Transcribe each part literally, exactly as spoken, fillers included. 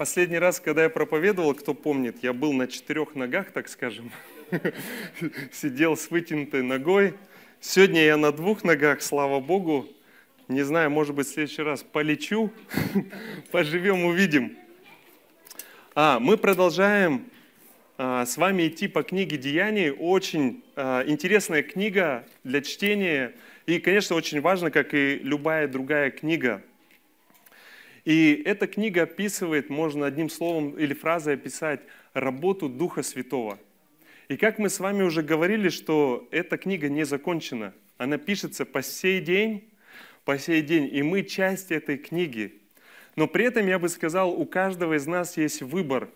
Последний раз, когда я проповедовал, кто помнит, я был на четырех ногах, так скажем, сидел с вытянутой ногой. Сегодня я на двух ногах, слава Богу. Не знаю, может быть, в следующий раз полечу, поживем, увидим. А, мы продолжаем а, с вами идти по книге «Деяний». Очень а, интересная книга для чтения и, конечно, очень важна, как и любая другая книга. И эта книга описывает, можно одним словом или фразой описать, работу Духа Святого. И как мы с вами уже говорили, что эта книга не закончена. Она пишется по сей день, по сей день, и мы часть этой книги. Но при этом, я бы сказал, у каждого из нас есть выбор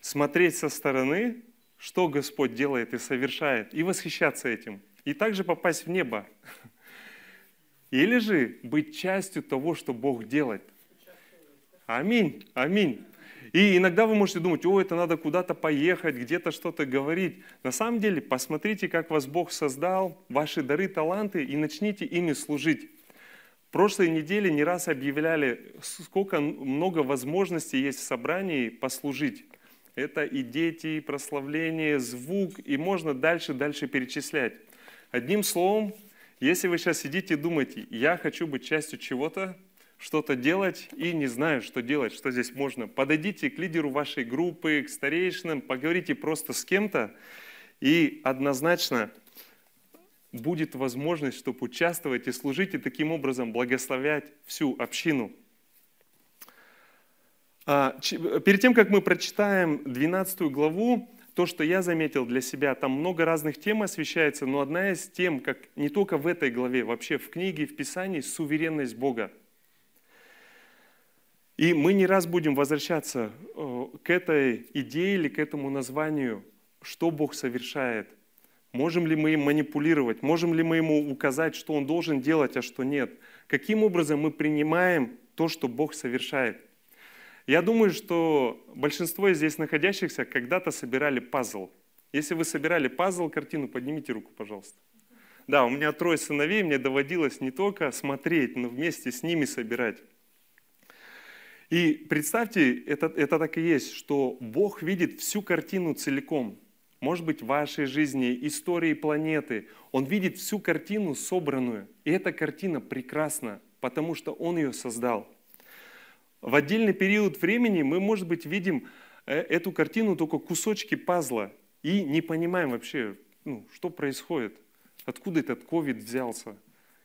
смотреть со стороны, что Господь делает и совершает, и восхищаться этим, и также попасть в небо. Или же быть частью того, что Бог делает. Аминь, аминь. И иногда вы можете думать, о, это надо куда-то поехать, где-то что-то говорить. На самом деле, посмотрите, как вас Бог создал, ваши дары, таланты, и начните ими служить. В прошлой неделе не раз объявляли, сколько много возможностей есть в собрании послужить. Это и дети, и прославление, звук, и можно дальше, дальше перечислять. Одним словом, если вы сейчас сидите и думаете, я хочу быть частью чего-то, что-то делать и не знаю, что делать, что здесь можно. Подойдите к лидеру вашей группы, к старейшинам, поговорите просто с кем-то, и однозначно будет возможность, чтобы участвовать и служить, и таким образом благословлять всю общину. Перед тем, как мы прочитаем двенадцатую главу, то, что я заметил для себя, там много разных тем освещается, но одна из тем, как не только в этой главе, вообще в книге, в Писании, суверенность Бога. И мы не раз будем возвращаться к этой идее или к этому названию, что Бог совершает. Можем ли мы им манипулировать? Можем ли мы ему указать, что он должен делать, а что нет? Каким образом мы принимаем то, что Бог совершает? Я думаю, что большинство из здесь находящихся когда-то собирали пазл. Если вы собирали пазл, картину, поднимите руку, пожалуйста. Да, у меня трое сыновей, мне доводилось не только смотреть, но вместе с ними собирать. И представьте, это, это так и есть, что Бог видит всю картину целиком. Может быть, вашей жизни, истории планеты. Он видит всю картину собранную. И эта картина прекрасна, потому что Он ее создал. В отдельный период времени мы, может быть, видим эту картину только кусочки пазла и не понимаем вообще, ну, что происходит, откуда этот ковид взялся.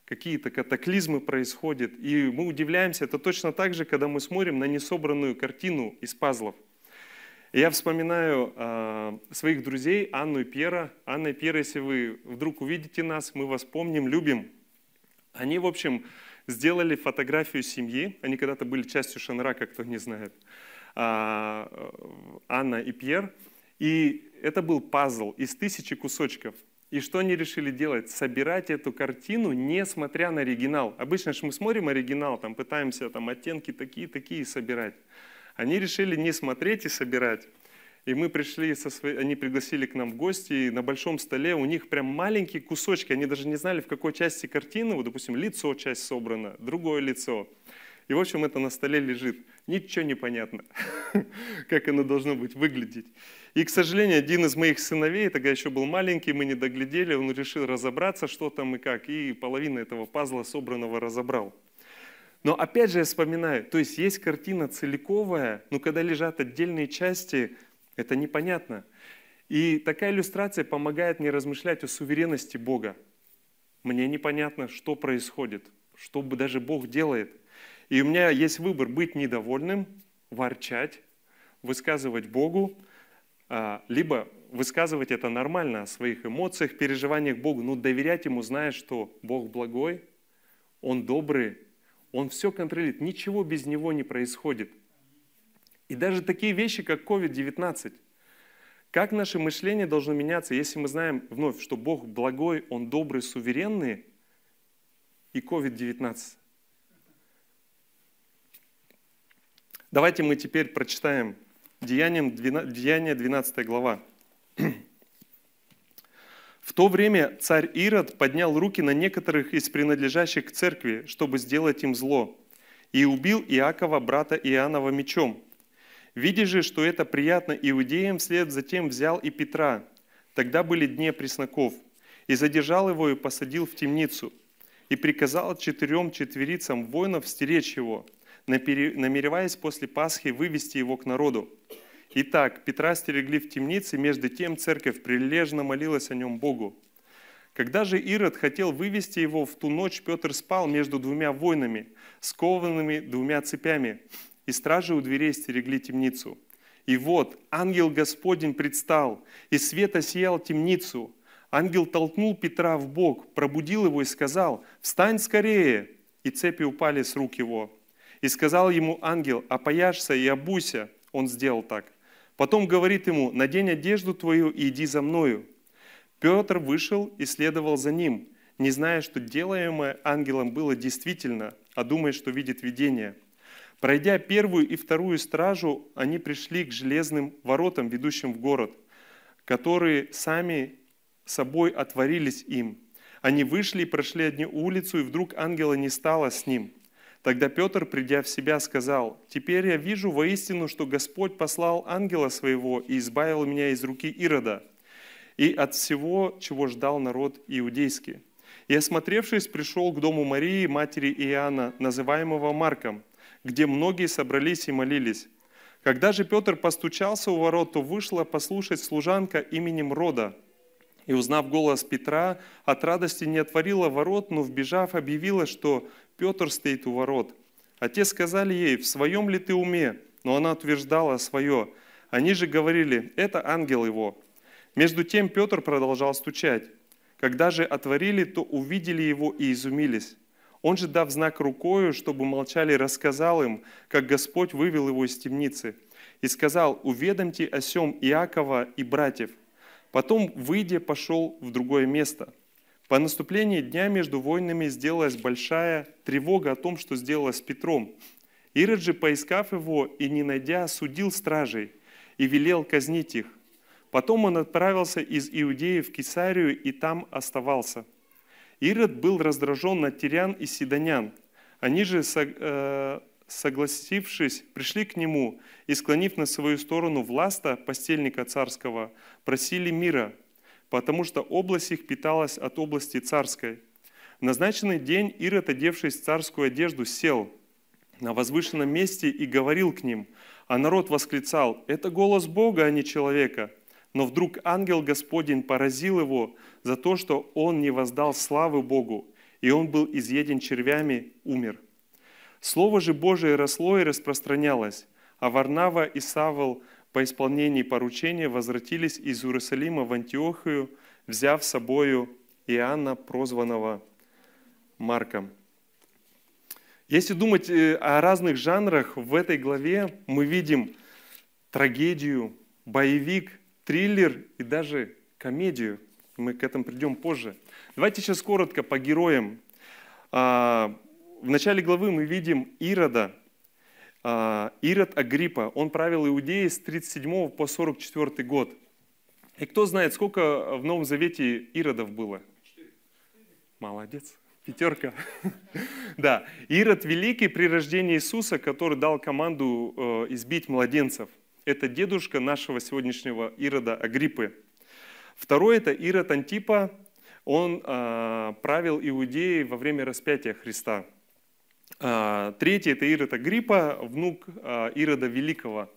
Какие-то катаклизмы происходят, и мы удивляемся. Это точно так же, когда мы смотрим на несобранную картину из пазлов. Я вспоминаю э, своих друзей Анну и Пьера. Анна и Пьер, если вы вдруг увидите нас, мы вас помним, любим. Они, в общем, сделали фотографию семьи. Они когда-то были частью Шанрака, кто не знает. Э, Анна и Пьер. И это был пазл из тысячи кусочков. И что они решили делать? Собирать эту картину, несмотря на оригинал. Обычно же мы смотрим оригинал, там пытаемся там, оттенки такие-такие собирать. Они решили не смотреть и собирать. И мы пришли, со сво... они пригласили к нам в гости, и на большом столе у них прям маленькие кусочки. Они даже не знали, в какой части картины, вот, допустим, лицо часть собрано, другое лицо. И, в общем, это на столе лежит. Ничего не понятно, как оно должно быть выглядеть. И, к сожалению, один из моих сыновей, тогда еще был маленький, мы не доглядели, он решил разобраться, что там и как, и половину этого пазла собранного разобрал. Но опять же я вспоминаю, то есть есть картина целиковая, но когда лежат отдельные части, это непонятно. И такая иллюстрация помогает мне размышлять о суверенности Бога. Мне непонятно, что происходит, что даже Бог делает. И у меня есть выбор быть недовольным, ворчать, высказывать Богу, либо высказывать это нормально, о своих эмоциях, переживаниях Богу, но доверять Ему, зная, что Бог благой, Он добрый, Он все контролирует, ничего без Него не происходит. И даже такие вещи, как ковид девятнадцать. Как наше мышление должно меняться, если мы знаем вновь, что Бог благой, Он добрый, суверенный, и ковид девятнадцать. Давайте мы теперь прочитаем Деяния, двенадцатая глава. «В то время царь Ирод поднял руки на некоторых из принадлежащих к церкви, чтобы сделать им зло, и убил Иакова, брата Иоаннова, мечом. Видя же, что это приятно иудеям, вслед затем взял и Петра. Тогда были дни пресноков. И задержал его и посадил в темницу. И приказал четырем четверицам воинов стеречь его, намереваясь после Пасхи вывести его к народу. Итак, Петра стерегли в темнице, между тем церковь прилежно молилась о нем Богу. Когда же Ирод хотел вывести его, в ту ночь Петр спал между двумя воинами, скованными двумя цепями, и стражи у дверей стерегли темницу. И вот ангел Господень предстал, и свет осиял темницу. Ангел толкнул Петра в бок, пробудил его и сказал: «Встань скорее!» И цепи упали с рук его. И сказал ему ангел: «Опояшься и обуйся». Он сделал так. Потом говорит ему: «Надень одежду твою и иди за мною». Петр вышел и следовал за ним, не зная, что делаемое ангелом было действительно, а думая, что видит видение. Пройдя первую и вторую стражу, они пришли к железным воротам, ведущим в город, которые сами собой отворились им. Они вышли и прошли одну улицу, и вдруг ангела не стало с ним. Тогда Петр, придя в себя, сказал: «Теперь я вижу воистину, что Господь послал ангела своего и избавил меня из руки Ирода и от всего, чего ждал народ иудейский». И, осмотревшись, пришел к дому Марии, матери Иоанна, называемого Марком, где многие собрались и молились. Когда же Петр постучался у ворот, то вышла послушать служанка именем Рода. И, узнав голос Петра, от радости не отворила ворот, но, вбежав, объявила, что Петр стоит у ворот. А те сказали ей: «В своем ли ты уме?» Но она утверждала свое. Они же говорили: «Это ангел его». Между тем Петр продолжал стучать. Когда же отворили, то увидели его и изумились. Он же, дав знак рукою, чтобы молчали, рассказал им, как Господь вывел его из темницы. И сказал: «Уведомьте о сем Иакова и братьев». Потом, выйдя, пошел в другое место. По наступлении дня между войнами сделалась большая тревога о том, что сделалось с Петром. Ирод же, поискав его и не найдя, судил стражей и велел казнить их. Потом он отправился из Иудеи в Кесарию и там оставался. Ирод был раздражен на тирян и сидонян. Они же, согласившись, пришли к нему и, склонив на свою сторону власта, постельника царского, просили мира, потому что область их питалась от области царской. В назначенный день Ирод, одевшись в царскую одежду, сел на возвышенном месте и говорил к ним, а народ восклицал: «Это голос Бога, а не человека». Но вдруг ангел Господень поразил его за то, что он не воздал славы Богу, и он был изъеден червями, умер. Слово же Божие росло и распространялось, а Варнава и Савл по исполнении поручения возвратились из Иерусалима в Антиохию, взяв с собою Иоанна, прозванного Марком. Если думать о разных жанрах, в этой главе мы видим трагедию, боевик, триллер и даже комедию. Мы к этому придем позже. Давайте сейчас коротко по героям. В начале главы мы видим Ирода, Ирод Агриппа. Он правил Иудеей с тридцать седьмого по сорок четвёртый год. И кто знает, сколько в Новом Завете Иродов было? Молодец, пятерка. Да, Ирод Великий при рождении Иисуса, который дал команду избить младенцев. Это дедушка нашего сегодняшнего Ирода Агриппы. Второй — это Ирод Антипа. Он э, правил Иудеей во время распятия Христа. Э, третий — это Ирод Агриппа, внук э, Ирода Великого.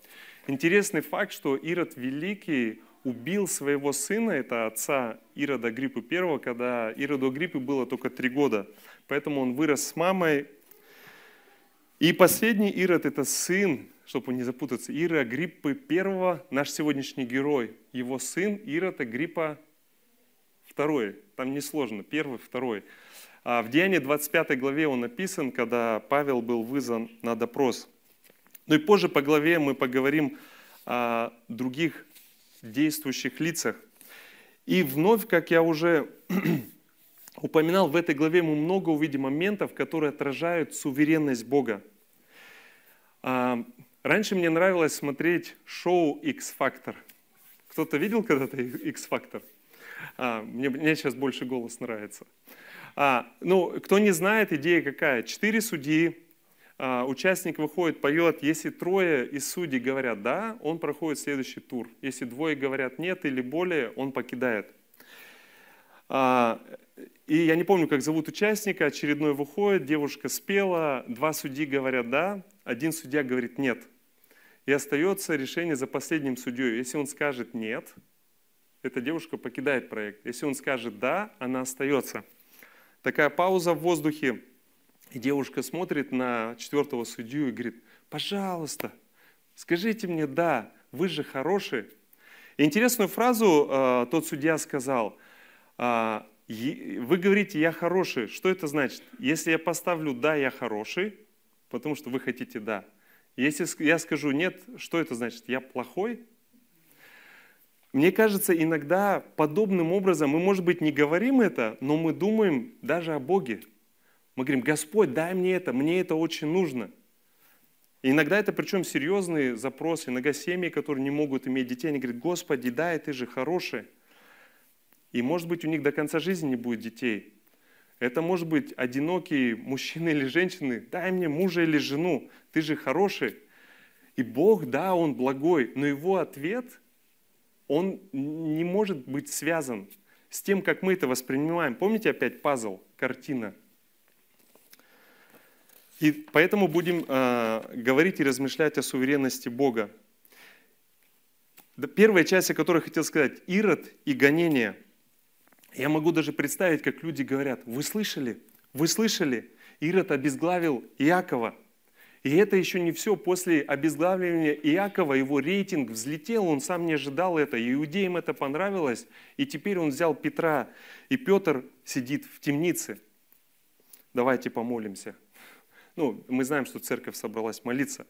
Интересный факт, что Ирод Великий убил своего сына, это отца Ирода Агриппы Первого, когда Ироду Агриппе было только три года. Поэтому он вырос с мамой. И последний Ирод — это сын, чтобы не запутаться, Ирода Агриппы Первого, наш сегодняшний герой, его сын Ирод Агриппа Второй. Там несложно, первый, второй. А в Деянии двадцать пятой главе он написан, когда Павел был вызван на допрос. Ну и позже по главе мы поговорим о других действующих лицах. И вновь, как я уже упоминал, в этой главе мы много увидим моментов, которые отражают суверенность Бога. Раньше мне нравилось смотреть шоу «Х-фактор». Кто-то видел когда-то «Х-фактор»? А, мне, мне сейчас больше «Голос» нравится. А, ну, кто не знает, идея какая? Четыре судьи, участник выходит, поет, если трое из судей говорят «да», он проходит следующий тур. Если двое говорят «нет» или более, он покидает. И я не помню, как зовут участника, очередной выходит, девушка спела, два судьи говорят «да», один судья говорит «нет». И остается решение за последним судьей. Если он скажет «нет», эта девушка покидает проект. Если он скажет «да», она остается. Такая пауза в воздухе. И девушка смотрит на четвертого судью и говорит: «Пожалуйста, скажите мне «да», вы же хорошие». И интересную фразу э, тот судья сказал. Э, вы говорите «я хороший». Что это значит? Если я поставлю «да», я хороший, потому что вы хотите «да». Если я скажу «нет», что это значит? Я плохой? Мне кажется, иногда подобным образом мы, может быть, не говорим это, но мы думаем даже о Боге. Мы говорим: «Господь, дай мне это, мне это очень нужно». И иногда это, причем, серьезный запрос. Иногда семьи, которые не могут иметь детей, они говорят: «Господи, дай, ты же хороший». И, может быть, у них до конца жизни не будет детей. Это, может быть, одинокие мужчины или женщины: «Дай мне мужа или жену, ты же хороший». И Бог, да, Он благой, но Его ответ, Он не может быть связан с тем, как мы это воспринимаем. Помните опять пазл, картина? И поэтому будем э, говорить и размышлять о суверенности Бога. Первая часть, о которой я хотел сказать, Ирод и гонение. Я могу даже представить, как люди говорят: «Вы слышали? Вы слышали? Ирод обезглавил Иакова». И это еще не все. После обезглавливания Иакова его рейтинг взлетел, он сам не ожидал это. Иудеям это понравилось, и теперь он взял Петра, и Петр сидит в темнице. Давайте помолимся. Ну, мы знаем, что церковь собралась молиться.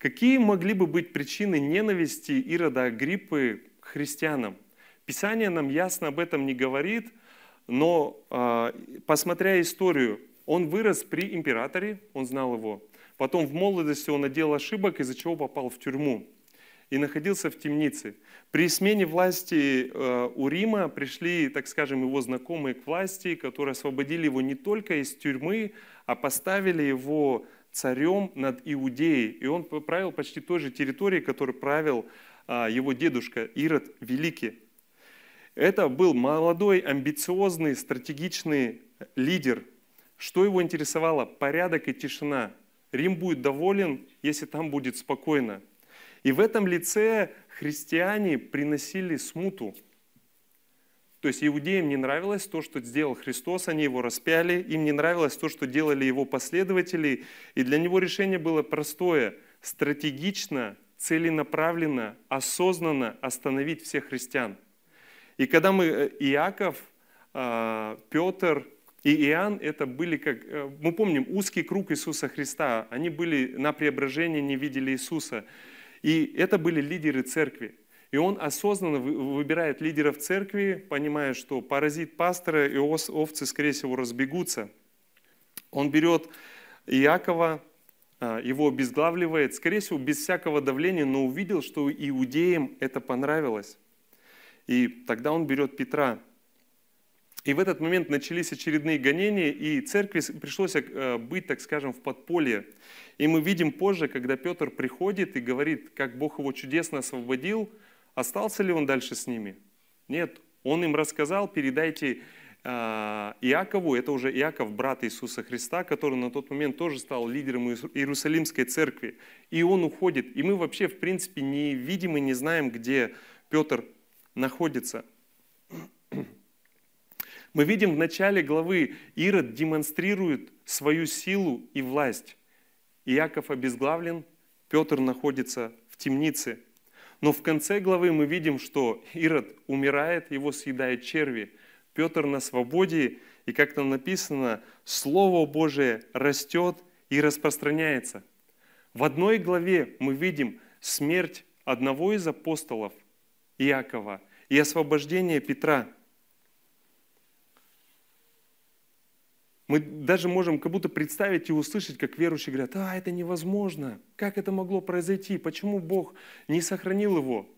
Какие могли бы быть причины ненависти Ирода Агриппы к христианам? Писание нам ясно об этом не говорит, но, э, посмотря историю, он вырос при императоре, он знал его. Потом в молодости он наделал ошибок, из-за чего попал в тюрьму и находился в темнице. При смене власти э, у Рима пришли, так скажем, его знакомые к власти, которые освободили его не только из тюрьмы, а поставили его царем над Иудеей. И он правил почти той же территорией, которую правил а, его дедушка Ирод Великий. Это был молодой, амбициозный, стратегичный лидер. Что его интересовало? Порядок и тишина. Рим будет доволен, если там будет спокойно. И в этом лице христиане приносили смуту. То есть иудеям не нравилось то, что сделал Христос, они его распяли, им не нравилось то, что делали его последователи, и для него решение было простое: стратегично, целенаправленно, осознанно остановить всех христиан. И когда мы Иаков, Петр и Иоанн, это были, как мы помним, узкий круг Иисуса Христа, они были на преображении, не видели Иисуса, и это были лидеры церкви. И он осознанно выбирает лидеров церкви, понимая, что поразит пастора, и овцы, скорее всего, разбегутся. Он берет Иакова, его обезглавливает, скорее всего, без всякого давления, но увидел, что иудеям это понравилось. И тогда он берет Петра. И в этот момент начались очередные гонения, и церкви пришлось быть, так скажем, в подполье. И мы видим позже, когда Петр приходит и говорит, как Бог его чудесно освободил, остался ли он дальше с ними? Нет. Он им рассказал: передайте Иакову, это уже Иаков, брат Иисуса Христа, который на тот момент тоже стал лидером Иерусалимской церкви. И он уходит. И мы вообще, в принципе, не видим и не знаем, где Петр находится. Мы видим в начале главы, Ирод демонстрирует свою силу и власть. Иаков обезглавлен, Петр находится в темнице. Но в конце главы мы видим, что Ирод умирает, его съедают черви. Петр на свободе, и как там написано, Слово Божие растет и распространяется. В одной главе мы видим смерть одного из апостолов, Иакова, и освобождение Петра. Мы даже можем как будто представить и услышать, как верующие говорят: «А, это невозможно! Как это могло произойти? Почему Бог не сохранил его?»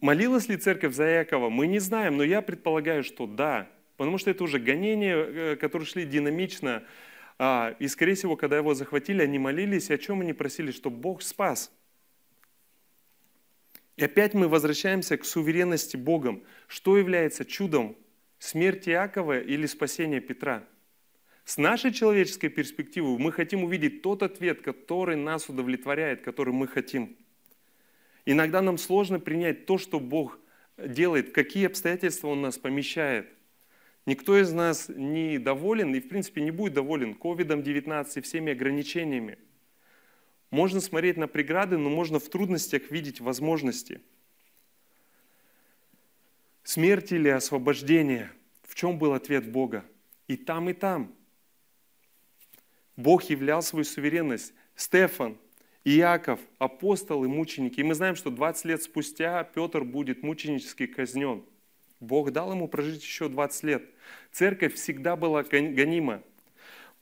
Молилась ли церковь за Иакова? Мы не знаем, но я предполагаю, что да. Потому что это уже гонения, которые шли динамично. И, скорее всего, когда его захватили, они молились, и о чем они просили? Чтобы Бог спас. И опять мы возвращаемся к суверенности Богом. Что является чудом? Смерть Иакова или спасение Петра? С нашей человеческой перспективы мы хотим увидеть тот ответ, который нас удовлетворяет, который мы хотим. Иногда нам сложно принять то, что Бог делает, какие обстоятельства Он нас помещает. Никто из нас не доволен и, в принципе, не будет доволен ковид девятнадцать и всеми ограничениями. Можно смотреть на преграды, но можно в трудностях видеть возможности. Смерть или освобождение? В чем был ответ Бога? И там, и там. Бог являл свою суверенность. Стефан, Иаков, апостолы, мученики. И мы знаем, что двадцать лет спустя Петр будет мученически казнен. Бог дал ему прожить еще двадцать лет. Церковь всегда была гонима.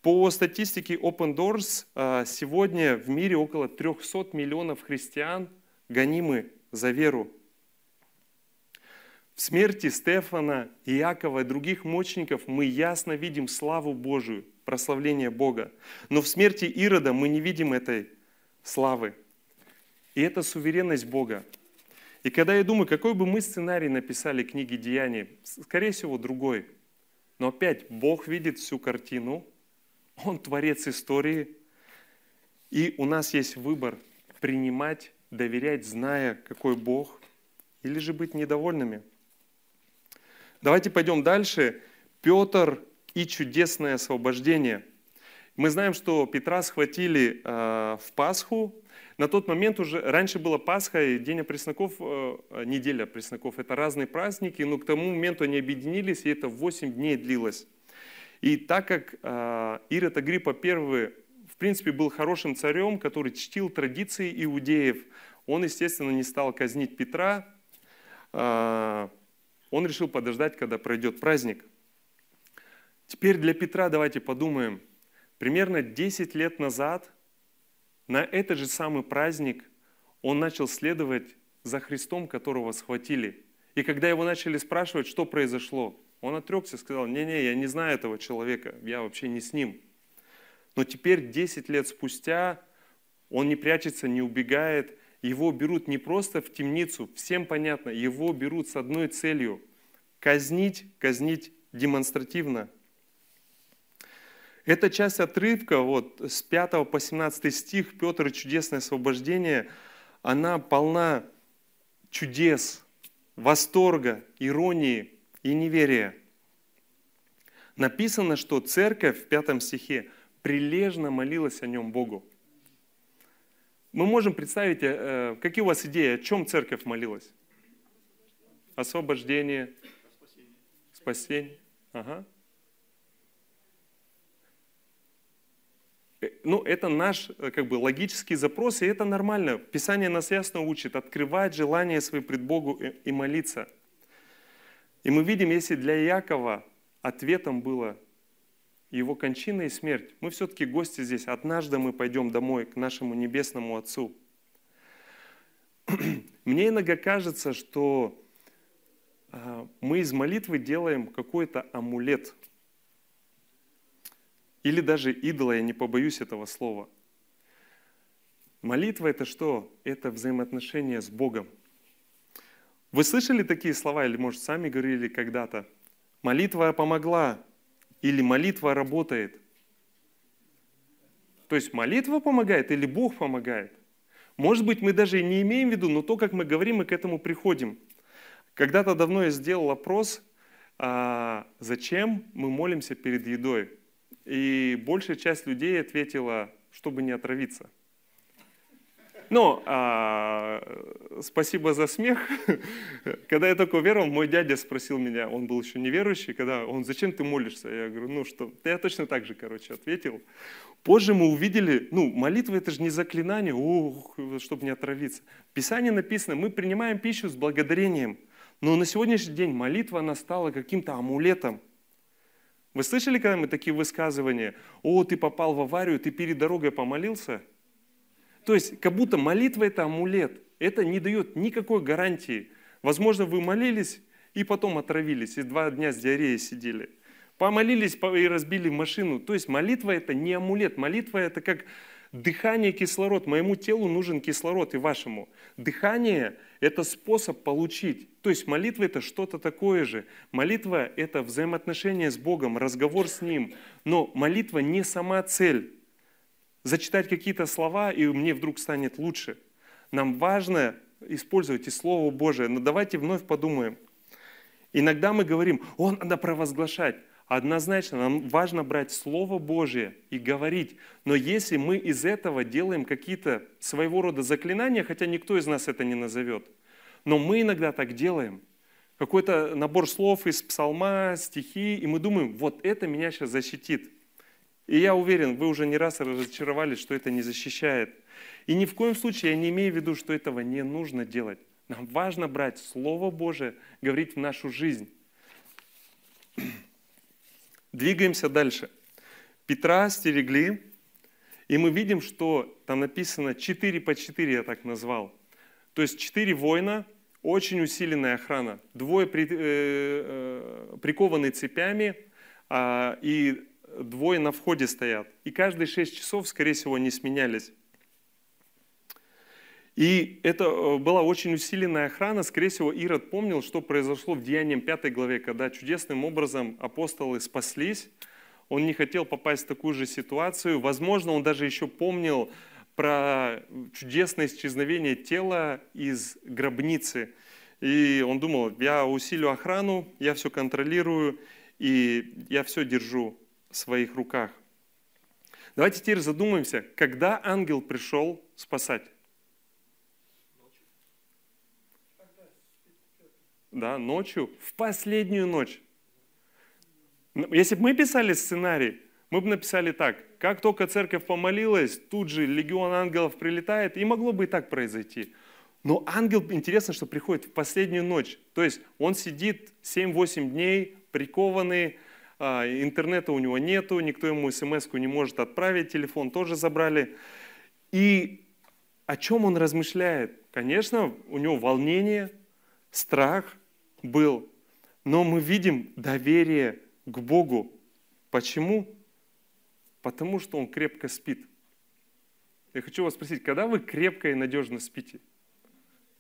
По статистике Open Doors, сегодня в мире около трёхсот миллионов христиан гонимы за веру. В смерти Стефана, Иакова и других мучеников мы ясно видим славу Божию, прославление Бога. Но в смерти Ирода мы не видим этой славы. И это суверенность Бога. И когда я думаю, какой бы мы сценарий написали книги «Деяний», скорее всего, другой. Но опять Бог видит всю картину, Он творец истории, и у нас есть выбор принимать, доверять, зная, какой Бог, или же быть недовольными. Давайте пойдем дальше. Петр и чудесное освобождение. Мы знаем, что Петра схватили э, в Пасху. На тот момент уже, раньше была Пасха и День Пресноков, э, неделя Пресноков. Это разные праздники, но к тому моменту они объединились, и это восемь дней длилось. И так как э, Ирод Агриппа Первый, в принципе, был хорошим царем, который чтил традиции иудеев, он, естественно, не стал казнить Петра. Э, он решил подождать, когда пройдет праздник. Теперь для Петра давайте подумаем. Примерно десять лет назад на этот же самый праздник он начал следовать за Христом, которого схватили. И когда его начали спрашивать, что произошло, он отрекся и сказал: «Не-не, я не знаю этого человека, я вообще не с ним». Но теперь десять лет спустя он не прячется, не убегает. Его берут не просто в темницу, всем понятно, его берут с одной целью – казнить, казнить демонстративно. Эта часть отрывка, вот, с пятого по семнадцатый стих, Петр и чудесное освобождение, она полна чудес, восторга, иронии и неверия. Написано, что церковь в пятом стихе прилежно молилась о нем Богу. Мы можем представить, какие у вас идеи, о чем церковь молилась? Освобождение, спасение. спасение. Ага. Ну, это наш, как бы, логический запрос, и это нормально. Писание нас ясно учит открывать желания свои пред Богу и молиться. И мы видим, если для Иакова ответом была его кончина и смерть, мы все-таки гости здесь, однажды мы пойдем домой к нашему небесному Отцу. Мне иногда кажется, что мы из молитвы делаем какой-то амулет. Или даже идола, я не побоюсь этого слова. Молитва — это что? Это взаимоотношение с Богом. Вы слышали такие слова, или, может, сами говорили когда-то? Молитва помогла, или молитва работает. То есть молитва помогает, или Бог помогает? Может быть, мы даже и не имеем в виду, но то, как мы говорим, мы к этому приходим. Когда-то давно я сделал опрос, а зачем мы молимся перед едой? И большая часть людей ответила, чтобы не отравиться. Ну, а, спасибо за смех. Когда я только уверовал, мой дядя спросил меня, он был еще неверующий, когда он: «Зачем ты молишься?» Я говорю: «Ну что?» Я точно так же, короче, ответил. Позже мы увидели, ну, молитва — это же не заклинание, ух, чтобы не отравиться. В Писании написано, мы принимаем пищу с благодарением. Но на сегодняшний день молитва, она стала каким-то амулетом. Вы слышали, когда мы такие высказывания: «О, ты попал в аварию, ты перед дорогой помолился?» То есть, как будто молитва — это амулет. Это не дает никакой гарантии. Возможно, вы молились и потом отравились, и два дня с диареей сидели. Помолились и разбили машину. То есть молитва — это не амулет. Молитва — это как дыхание, кислород. Моему телу нужен кислород и вашему. Дыхание — это способ получить. То есть молитва — это что-то такое же. Молитва — это взаимоотношение с Богом, разговор с Ним. Но молитва не сама цель. Зачитать какие-то слова, и мне вдруг станет лучше. Нам важно использовать и Слово Божие. Но давайте вновь подумаем. Иногда мы говорим: «О, надо провозглашать». Однозначно, нам важно брать Слово Божие и говорить. Но если мы из этого делаем какие-то своего рода заклинания, хотя никто из нас это не назовет, но мы иногда так делаем. Какой-то набор слов из псалма, стихи, и мы думаем: вот это меня сейчас защитит. И я уверен, вы уже не раз разочаровались, что это не защищает. И ни в коем случае я не имею в виду, что этого не нужно делать. Нам важно брать Слово Божие, говорить в нашу жизнь. Двигаемся дальше. Петра стерегли, и мы видим, что там написано четыре по четыре, я так назвал. То есть четыре воина, очень усиленная охрана, двое при, э, прикованы цепями, э, и двое на входе стоят. И каждые шесть часов, скорее всего, они сменялись. И это была очень усиленная охрана. Скорее всего, Ирод помнил, что произошло в Деяниям пятой главе, когда чудесным образом апостолы спаслись. Он не хотел попасть в такую же ситуацию. Возможно, он даже еще помнил про чудесное исчезновение тела из гробницы. И он думал: я усилю охрану, я все контролирую, и я все держу в своих руках. Давайте теперь задумаемся, когда ангел пришел спасать? Да, ночью, в последнюю ночь. Если бы мы писали сценарий, мы бы написали так: как только церковь помолилась, тут же легион ангелов прилетает, и могло бы и так произойти. Но ангел, интересно, что приходит в последнюю ночь. То есть он сидит семь-восемь дней, прикованный, интернета у него нету, никто ему смс-ку не может отправить, телефон тоже забрали. И о чем он размышляет? Конечно, у него волнение, страх был, но мы видим доверие к Богу. Почему? Потому что он крепко спит. Я хочу вас спросить, когда вы крепко и надежно спите?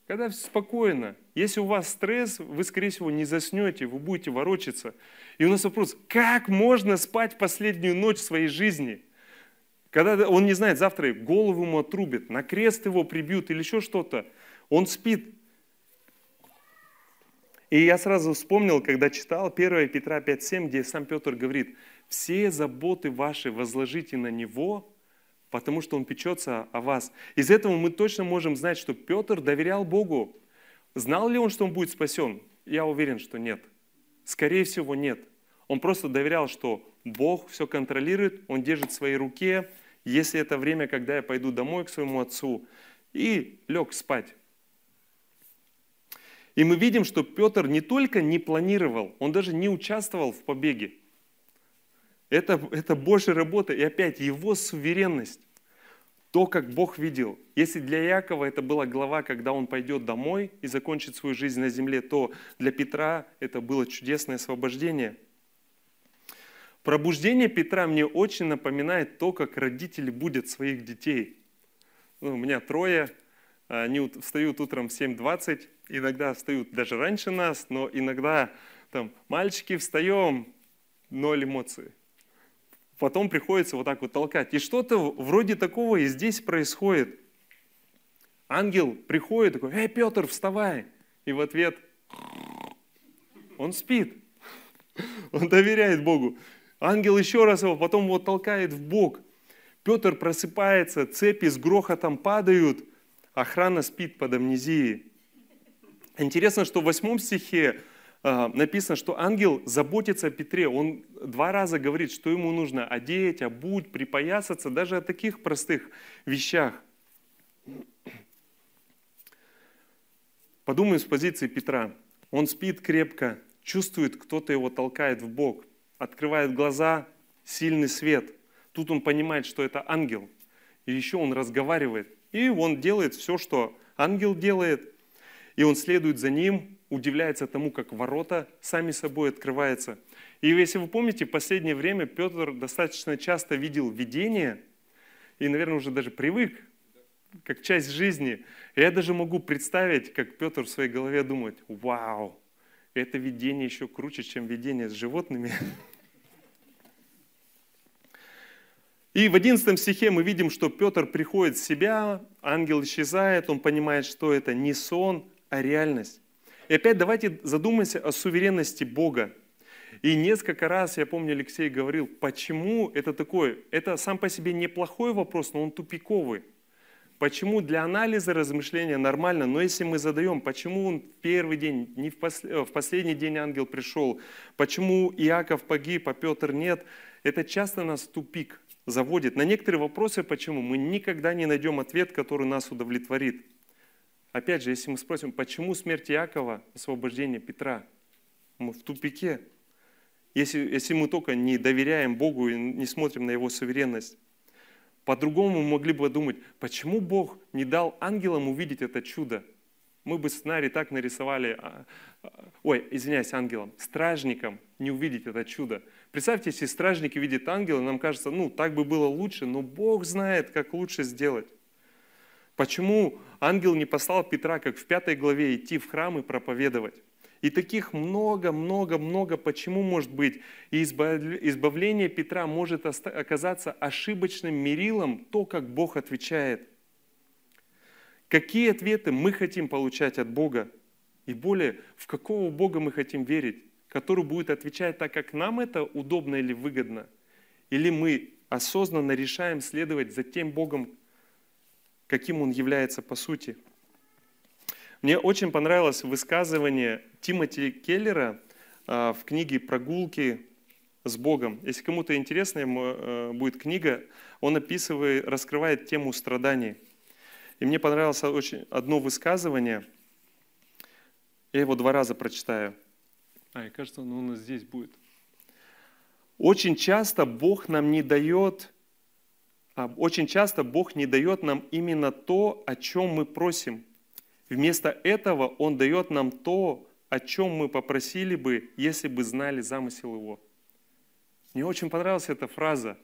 Когда спокойно. Если у вас стресс, вы, скорее всего, не заснете, вы будете ворочаться. И у нас вопрос: как можно спать последнюю ночь своей жизни? Когда он не знает, завтра голову ему отрубят, на крест его прибьют или еще что-то. Он спит. И я сразу вспомнил, когда читал первое Петра пять семь, где сам Петр говорит: «Все заботы ваши возложите на Него, потому что Он печется о вас». Из этого мы точно можем знать, что Петр доверял Богу. Знал ли он, что он будет спасен? Я уверен, что нет. Скорее всего, нет. Он просто доверял, что Бог все контролирует, Он держит в своей руке, если это время, когда я пойду домой к своему отцу, и лег спать. И мы видим, что Петр не только не планировал, он даже не участвовал в побеге. Это, это Божья работа. И опять его суверенность, то, как Бог видел. Если для Иакова это была глава, когда он пойдет домой и закончит свою жизнь на земле, то для Петра это было чудесное освобождение. Пробуждение Петра мне очень напоминает то, как родители будят своих детей. Ну, у меня трое. Они встают утром в семь двадцать, иногда встают даже раньше нас, но иногда там: мальчики, встаем, ноль эмоций. Потом приходится вот так вот толкать. И что-то вроде такого и здесь происходит. Ангел приходит, такой: «Эй, Петр, вставай!» И в ответ он спит, он доверяет Богу. Ангел еще раз его, потом его толкает в бок. Петр просыпается, цепи с грохотом падают, охрана спит под амнезией. Интересно, что в восьмом стихе э, написано, что ангел заботится о Петре. Он два раза говорит, что ему нужно одеть, обуть, припоясаться, даже о таких простых вещах. Подумаем с позиции Петра. Он спит крепко, чувствует, кто-то его толкает в бок, открывает глаза, сильный свет. Тут он понимает, что это ангел. И еще он разговаривает. И он делает все, что ангел делает, и он следует за ним, удивляется тому, как ворота сами собой открываются. И если вы помните, в последнее время Петр достаточно часто видел видения, и, наверное, уже даже привык, как часть жизни. И я даже могу представить, как Петр в своей голове думает: вау, это видение еще круче, чем видение с животными. И в одиннадцатом стихе мы видим, что Петр приходит в себя, ангел исчезает, он понимает, что это не сон, а реальность. И опять давайте задумаемся о суверенности Бога. И несколько раз, я помню, Алексей говорил, почему это такое? Это сам по себе неплохой вопрос, но он тупиковый. Почему для анализа размышления нормально, но если мы задаем, почему он в первый день, не в, посл... в последний день ангел пришел, почему Иаков погиб, а Петр нет, это часто нас в тупик заводит. На некоторые вопросы, почему, мы никогда не найдем ответ, который нас удовлетворит. Опять же, если мы спросим, почему смерть Иакова, освобождение Петра, мы в тупике, если, если мы только не доверяем Богу и не смотрим на Его суверенность. По-другому мы могли бы думать, почему Бог не дал ангелам увидеть это чудо? Мы бы сценарий так нарисовали, ой, извиняюсь, ангелам, стражникам не увидеть это чудо. Представьте, если стражники видят ангела, нам кажется, ну, так бы было лучше, но Бог знает, как лучше сделать. Почему ангел не послал Петра, как в пятой главе, идти в храм и проповедовать? И таких много-много-много почему может быть. И избавление Петра может оказаться ошибочным мерилом, то, как Бог отвечает. Какие ответы мы хотим получать от Бога? И более, в какого Бога мы хотим верить? Который будет отвечать так, как нам это удобно или выгодно? Или мы осознанно решаем следовать за тем Богом, каким Он является по сути? Мне очень понравилось высказывание Тимоти Келлера в книге «Прогулки с Богом». Если кому-то интересна будет книга, он описывает, раскрывает тему страданий. И мне понравилось очень одно высказывание. Я его два раза прочитаю. А, и кажется, оно у нас здесь будет. Очень часто Бог нам не дает, очень часто Бог не дает нам именно то, о чем мы просим. Вместо этого Он дает нам то, о чем мы попросили бы, если бы знали замысел Его. Мне очень понравилась эта фраза.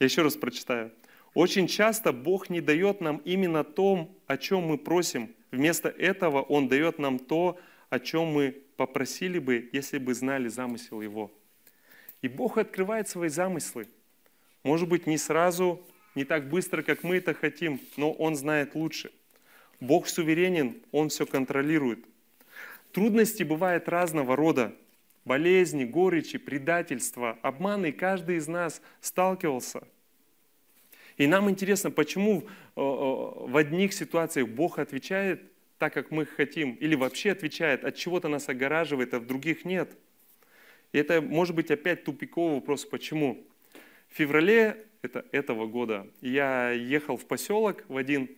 Я еще раз прочитаю. Очень часто Бог не дает нам именно то, о чем мы просим. Вместо этого Он дает нам то, о чем мы попросили бы, если бы знали замысел Его. И Бог открывает свои замыслы. Может быть, не сразу, не так быстро, как мы это хотим, но Он знает лучше. Бог суверенен, Он все контролирует. Трудности бывают разного рода. Болезни, горечи, предательства, обманы. И каждый из нас сталкивался. И нам интересно, почему в одних ситуациях Бог отвечает так, как мы хотим, или вообще отвечает, от чего-то нас огораживает, а в других нет. И это может быть опять тупиковый вопрос, почему. В феврале этого года я ехал в поселок в один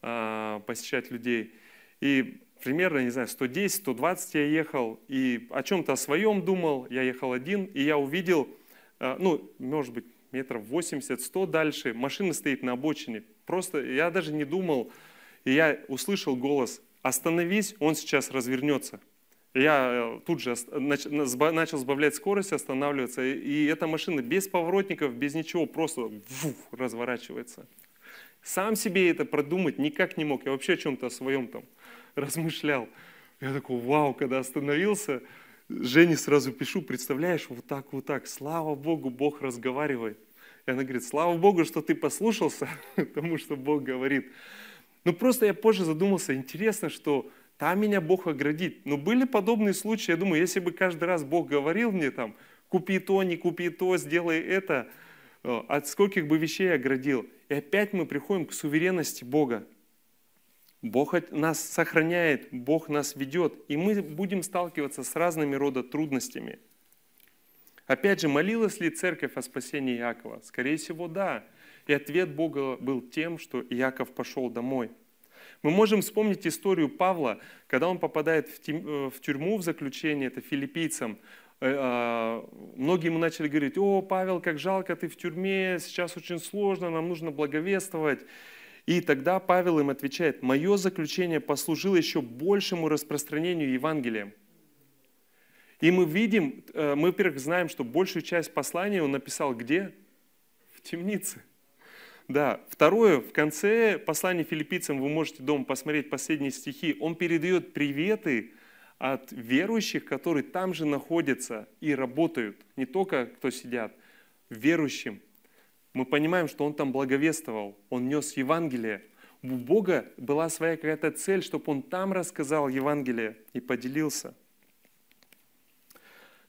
посещать людей. И примерно, не знаю, сто десять — сто двадцать я ехал, и о чем-то о своем думал, я ехал один, и я увидел, ну, может быть, метров восемьдесят — сто дальше, машина стоит на обочине. Просто я даже не думал, и я услышал голос: остановись, он сейчас развернется. Я тут же начал сбавлять скорость, останавливаться, и эта машина без поворотников, без ничего, просто вух, разворачивается. Сам себе это продумать никак не мог. Я вообще о чем-то о своем там размышлял. Я такой, вау, когда остановился, Жене сразу пишу, представляешь, вот так, вот так. Слава Богу, Бог разговаривает. И она говорит, слава Богу, что ты послушался тому, что Бог говорит. Ну просто я позже задумался, интересно, что там меня Бог оградит. Но были подобные случаи, я думаю, если бы каждый раз Бог говорил мне там, купи то, не купи то, сделай это, от скольких бы вещей оградил. И опять мы приходим к суверенности Бога. Бог нас сохраняет, Бог нас ведет, и мы будем сталкиваться с разными родами трудностями. Опять же, молилась ли церковь о спасении Иакова? Скорее всего, да. И ответ Бога был тем, что Иаков пошел домой. Мы можем вспомнить историю Павла, когда он попадает в тюрьму, в заключение, это филиппийцам. Многие ему начали говорить, о, Павел, как жалко, ты в тюрьме, сейчас очень сложно, нам нужно благовествовать. И тогда Павел им отвечает: «Мое заключение послужило еще большему распространению Евангелия». И мы видим, мы, во-первых, знаем, что большую часть послания он написал где? В темнице. Да. Второе, в конце послания филиппийцам, вы можете дома посмотреть последние стихи, он передает приветы от верующих, которые там же находятся и работают, не только кто сидят, верующим. Мы понимаем, что он там благовествовал, он нес Евангелие. У Бога была своя какая-то цель, чтобы он там рассказал Евангелие и поделился.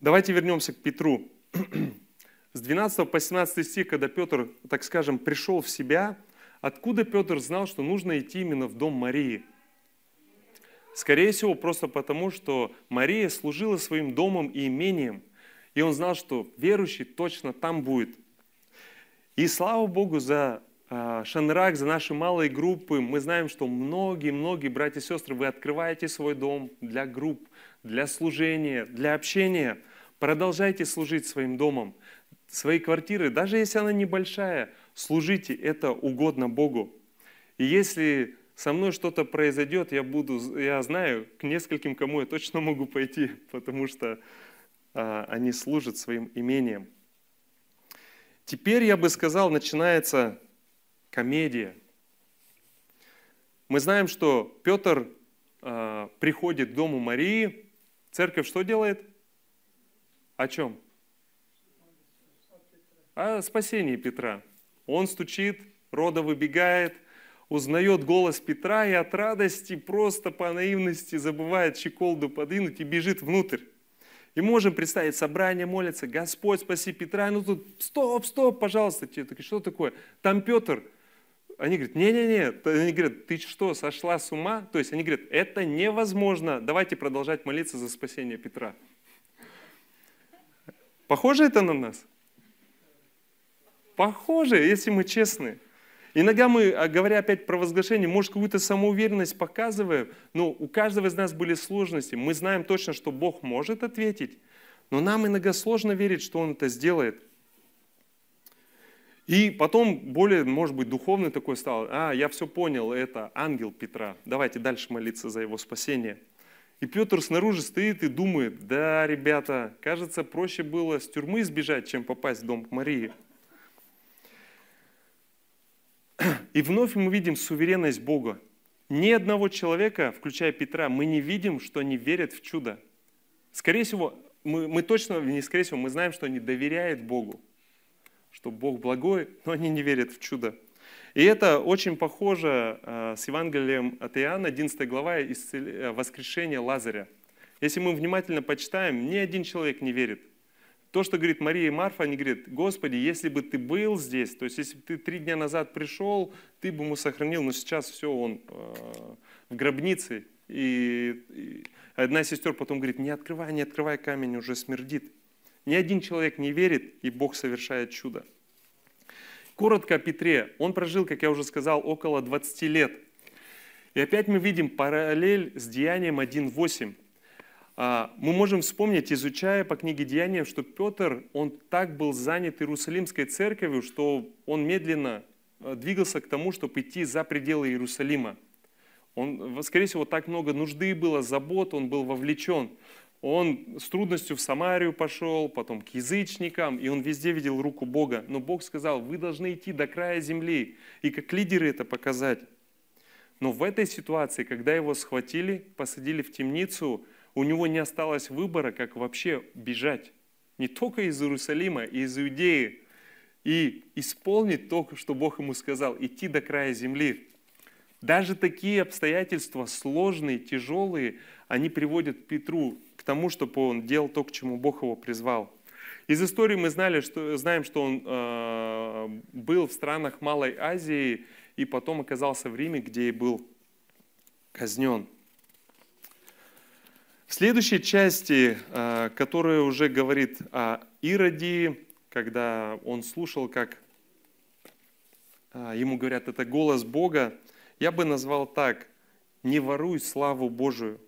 Давайте вернемся к Петру. С двенадцатого по семнадцатый стих, когда Петр, так скажем, пришел в себя, откуда Петр знал, что нужно идти именно в дом Марии? Скорее всего, просто потому, что Мария служила своим домом и имением, и он знал, что верующий точно там будет. И слава Богу за Шанрак, за наши малые группы. Мы знаем, что многие-многие братья и сестры, вы открываете свой дом для групп, для служения, для общения. Продолжайте служить своим домом, своей квартирой, даже если она небольшая, служите, это угодно Богу. И если со мной что-то произойдет, я буду, я знаю, к нескольким кому я точно могу пойти, потому что а, они служат своим имением. Теперь, я бы сказал, начинается комедия. Мы знаем, что Петр а, приходит к дому Марии, церковь что делает? О чем? О спасении Петра. Он стучит, Рода выбегает, узнает голос Петра и от радости просто по наивности забывает щеколду подвинуть и бежит внутрь. И можем представить, собрание молится: «Господь, спаси Петра». Ну тут: «Стоп, стоп, пожалуйста». Те такие: «Что такое?» «Там Петр». Они говорят: «Не-не-не». Они говорят: «Ты что, сошла с ума?» То есть они говорят: «Это невозможно. Давайте продолжать молиться за спасение Петра». Похоже это на нас? Похоже, если мы честны. Иногда мы, говоря опять про возглашение, может, какую-то самоуверенность показываем, но у каждого из нас были сложности. Мы знаем точно, что Бог может ответить, но нам иногда сложно верить, что Он это сделает. И потом более, может быть, духовный такой стал: «А, я все понял, это ангел Петра, давайте дальше молиться за его спасение». И Петр снаружи стоит и думает: да, ребята, кажется, проще было с тюрьмы сбежать, чем попасть в дом к Марии. И вновь мы видим суверенность Бога. Ни одного человека, включая Петра, мы не видим, что они верят в чудо. Скорее всего, мы, мы точно, не скорее всего, мы знаем, что они доверяют Богу, что Бог благой, но они не верят в чудо. И это очень похоже с Евангелием от Иоанна, одиннадцатая глава, воскрешение Лазаря. Если мы внимательно почитаем, ни один человек не верит. То, что говорит Мария и Марфа, они говорят: «Господи, если бы ты был здесь, то есть если бы ты три дня назад пришел, ты бы ему сохранил, но сейчас все, он в гробнице». И одна из сестер потом говорит: «Не открывай, не открывай, камень уже смердит». Ни один человек не верит, и Бог совершает чудо. Коротко о Петре. Он прожил, как я уже сказал, около двадцати лет. И опять мы видим параллель с Деянием один восемь. Мы можем вспомнить, изучая по книге Деяния, что Петр, он так был занят Иерусалимской церковью, что он медленно двигался к тому, чтобы идти за пределы Иерусалима. Он, скорее всего, так много нужды было, забот, он был вовлечен. Он с трудностью в Самарию пошел, потом к язычникам, и он везде видел руку Бога. Но Бог сказал: вы должны идти до края земли, и как лидеры это показать. Но в этой ситуации, когда его схватили, посадили в темницу, у него не осталось выбора, как вообще бежать. Не только из Иерусалима, и из Иудеи. И исполнить то, что Бог ему сказал, идти до края земли. Даже такие обстоятельства, сложные, тяжелые, они приводят к Петру к тому, чтобы он делал то, к чему Бог его призвал. Из истории мы знали, что, знаем, что он э, был в странах Малой Азии и потом оказался в Риме, где и был казнен. В следующей части, э, которая уже говорит о Ироде, когда он слушал, как э, ему говорят, это голос Бога, я бы назвал так: «Не воруй славу Божию».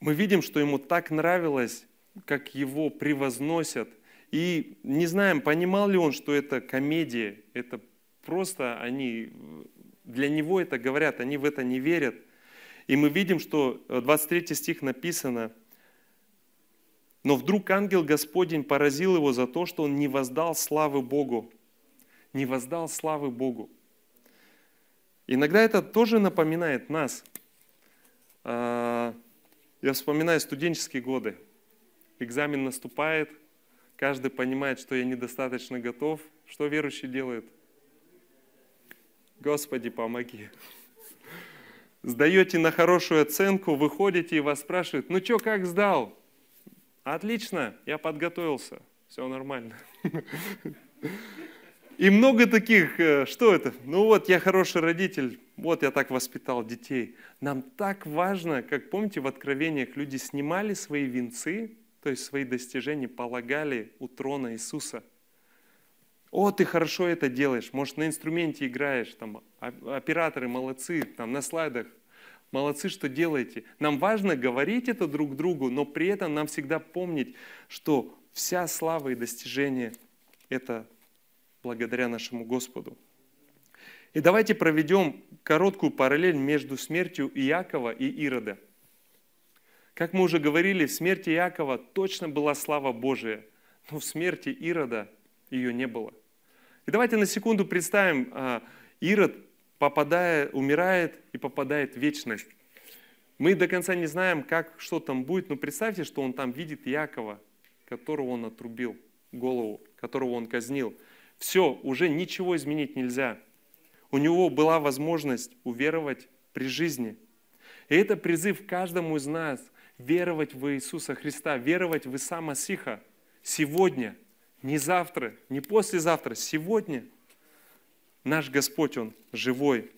Мы видим, что ему так нравилось, как его превозносят. И не знаем, понимал ли он, что это комедия, это просто они, для него это говорят, они в это не верят. И мы видим, что двадцать третий стих написано: «Но вдруг ангел Господень поразил его за то, что он не воздал славы Богу». Не воздал славы Богу. Иногда это тоже напоминает нас. Я вспоминаю студенческие годы. Экзамен наступает, каждый понимает, что я недостаточно готов. Что верующий делает? Господи, помоги. Сдаете на хорошую оценку, выходите, и вас спрашивают: ну что, как сдал? Отлично, я подготовился, все нормально. И много таких, что это? Ну вот, я хороший родитель, вот я так воспитал детей. Нам так важно, как помните, в Откровениях люди снимали свои венцы, то есть свои достижения, полагали у трона Иисуса. О, ты хорошо это делаешь, может, на инструменте играешь, там, операторы молодцы, там, на слайдах молодцы, что делаете. Нам важно говорить это друг другу, но при этом нам всегда помнить, что вся слава и достижение — это благодаря нашему Господу. И давайте проведем короткую параллель между смертью Иакова и Ирода. Как мы уже говорили, в смерти Иакова точно была слава Божия, но в смерти Ирода ее не было. И давайте на секунду представим, Ирод, попадая, умирает и попадает в вечность. Мы до конца не знаем, как, что там будет, но представьте, что он там видит Иакова, которого он отрубил голову, которого он казнил. Все, уже ничего изменить нельзя. У него была возможность уверовать при жизни. И это призыв каждому из нас веровать в Иисуса Христа, веровать в Иса Масиха сегодня, не завтра, не послезавтра, сегодня. Наш Господь, Он живой.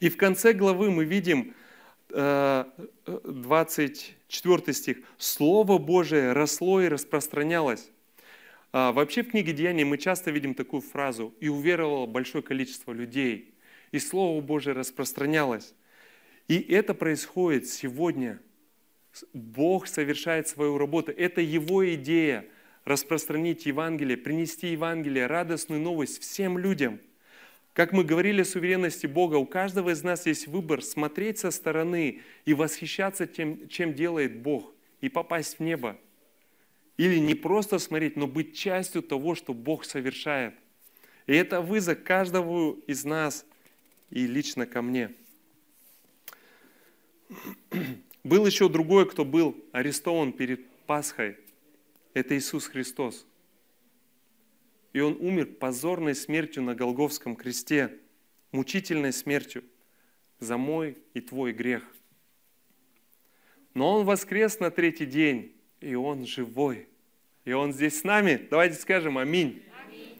И в конце главы мы видим двадцать четвёртый стих. «Слово Божие росло и распространялось». Вообще в книге «Деяний» мы часто видим такую фразу: «И уверовало большое количество людей, и Слово Божие распространялось». И это происходит сегодня. Бог совершает свою работу. Это Его идея — распространить Евангелие, принести Евангелие, радостную новость всем людям. Как мы говорили о суверенности Бога, у каждого из нас есть выбор смотреть со стороны и восхищаться тем, чем делает Бог, и попасть в небо. Или не просто смотреть, но быть частью того, что Бог совершает. И это вызов каждого из нас и лично ко мне. Был еще другой, кто был арестован перед Пасхой. Это Иисус Христос. И Он умер позорной смертью на Голгофском кресте, мучительной смертью за мой и твой грех. Но Он воскрес на третий день, и Он живой. И Он здесь с нами. Давайте скажем аминь. Аминь.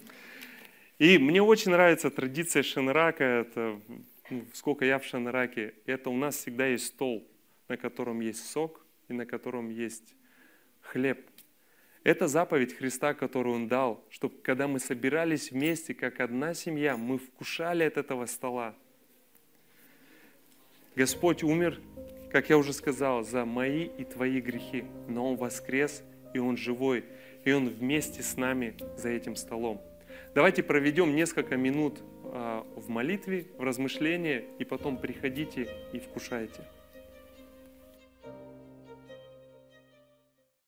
И мне очень нравится традиция Шанрака. Это, сколько я в Шанраке, это у нас всегда есть стол, на котором есть сок и на котором есть хлеб. Это заповедь Христа, которую Он дал, чтобы когда мы собирались вместе, как одна семья, мы вкушали от этого стола. Господь умер, как я уже сказал, за мои и твои грехи, но Он воскрес, и Он живой, и Он вместе с нами за этим столом. Давайте проведем несколько минут в молитве, в размышлении, и потом приходите и вкушайте.